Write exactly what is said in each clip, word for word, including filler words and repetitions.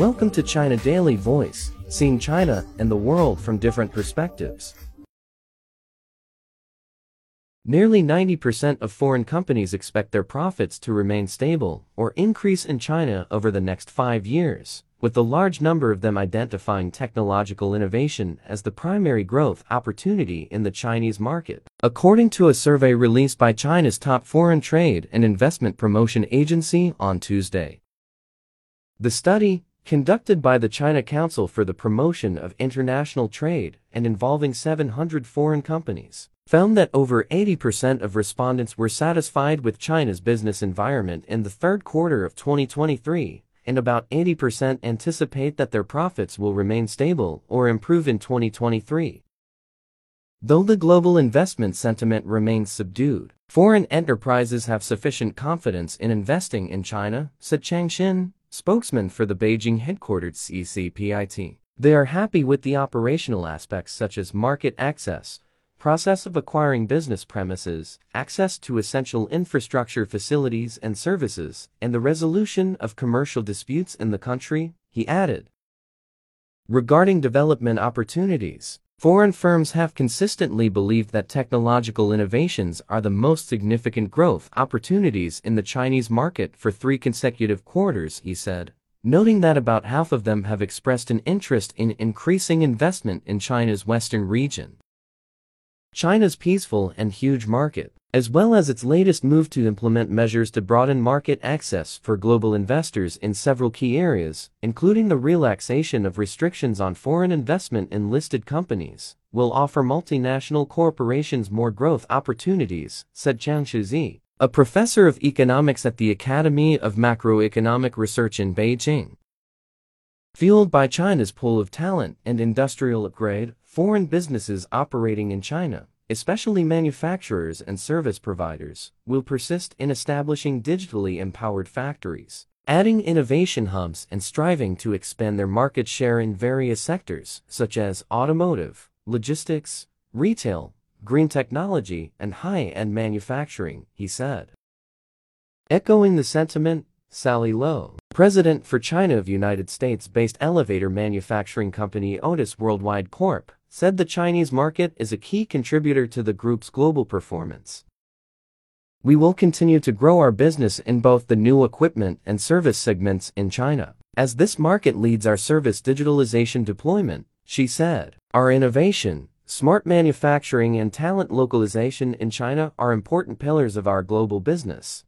Welcome to China Daily Voice, seeing China and the world from different perspectives. Nearly ninety percent of foreign companies expect their profits to remain stable or increase in China over the next five years, with the large number of them identifying technological innovation as the primary growth opportunity in the Chinese market. According to a survey released by China's top foreign trade and investment promotion agency on Tuesday, the study, conducted by the China Council for the Promotion of International Trade and involving seven hundred foreign companies, found that over eighty percent of respondents were satisfied with China's business environment in the third quarter of twenty twenty-three, and about eighty percent anticipate that their profits will remain stable or improve in twenty twenty-three. Though the global investment sentiment remains subdued, foreign enterprises have sufficient confidence in investing in China, said Zhang Xin, spokesman for the Beijing-headquartered C C P I T. They are happy with the operational aspects such as market access, process of acquiring business premises, access to essential infrastructure facilities and services, and the resolution of commercial disputes in the country, he added. Regarding development opportunities, foreign firms have consistently believed that technological innovations are the most significant growth opportunities in the Chinese market for three consecutive quarters, he said, noting that about half of them have expressed an interest in increasing investment in China's Western region. China's peaceful and huge market, as well as its latest move to implement measures to broaden market access for global investors in several key areas, including the relaxation of restrictions on foreign investment in listed companies, will offer multinational corporations more growth opportunities, said Chang Shuzi, a professor of economics at the Academy of Macroeconomic Research in Beijing. Fueled by China's pool of talent and industrial upgrade, foreign businesses operating in China, especially manufacturers and service providers, will persist in establishing digitally empowered factories, adding innovation hubs and striving to expand their market share in various sectors such as automotive, logistics, retail, green technology, and high-end manufacturing, he said. Echoing the sentiment, Sally Lowe, president for China of United States-based elevator manufacturing company Otis Worldwide Corporation, said the Chinese market is a key contributor to the group's global performance. We will continue to grow our business in both the new equipment and service segments in China. As this market leads our service digitalization deployment, she said, our innovation, smart manufacturing and talent localization in China are important pillars of our global business.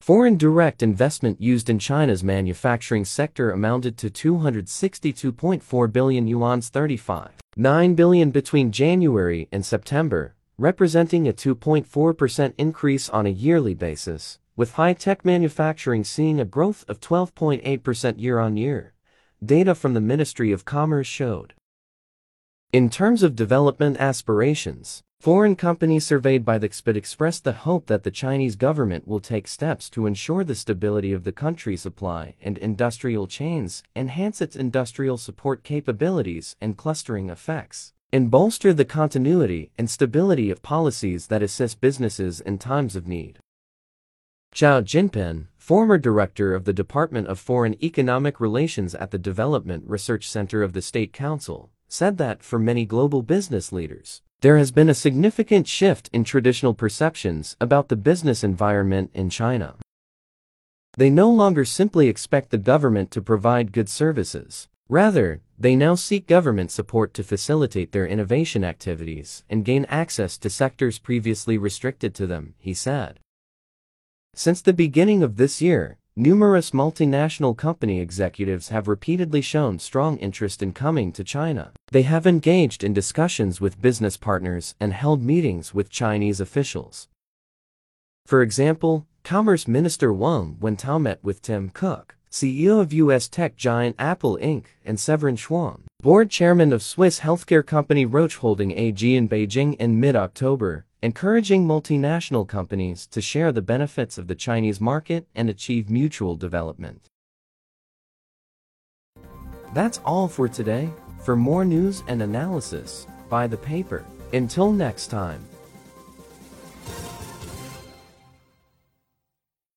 Foreign direct investment used in China's manufacturing sector amounted to two hundred sixty-two point four billion yuan's thirty-five point nine billion between January and September, representing a two point four percent increase on a yearly basis, with high-tech manufacturing seeing a growth of twelve point eight percent year-on-year, data from the Ministry of Commerce showed. In terms of development aspirations, foreign companies surveyed by the X P I T expressed the hope that the Chinese government will take steps to ensure the stability of the country's supply and industrial chains, enhance its industrial support capabilities and clustering effects, and bolster the continuity and stability of policies that assist businesses in times of need. Zhao Jinping, former director of the Department of Foreign Economic Relations at the Development Research Center of the State Council, said that for many global business leaders, there has been a significant shift in traditional perceptions about the business environment in China. They no longer simply expect the government to provide good services. Rather, they now seek government support to facilitate their innovation activities and gain access to sectors previously restricted to them, he said. Since the beginning of this year, numerous multinational company executives have repeatedly shown strong interest in coming to China. They have engaged in discussions with business partners and held meetings with Chinese officials. For example, Commerce Minister Wang Wentao met with Tim Cook, C E O of U S tech giant Apple Incorporated, and Severin Schwan, board chairman of Swiss healthcare company Roche Holding A G in Beijing in mid-October, encouraging multinational companies to share the benefits of the Chinese market and achieve mutual development. That's all for today. For more news and analysis, buy the paper. Until next time.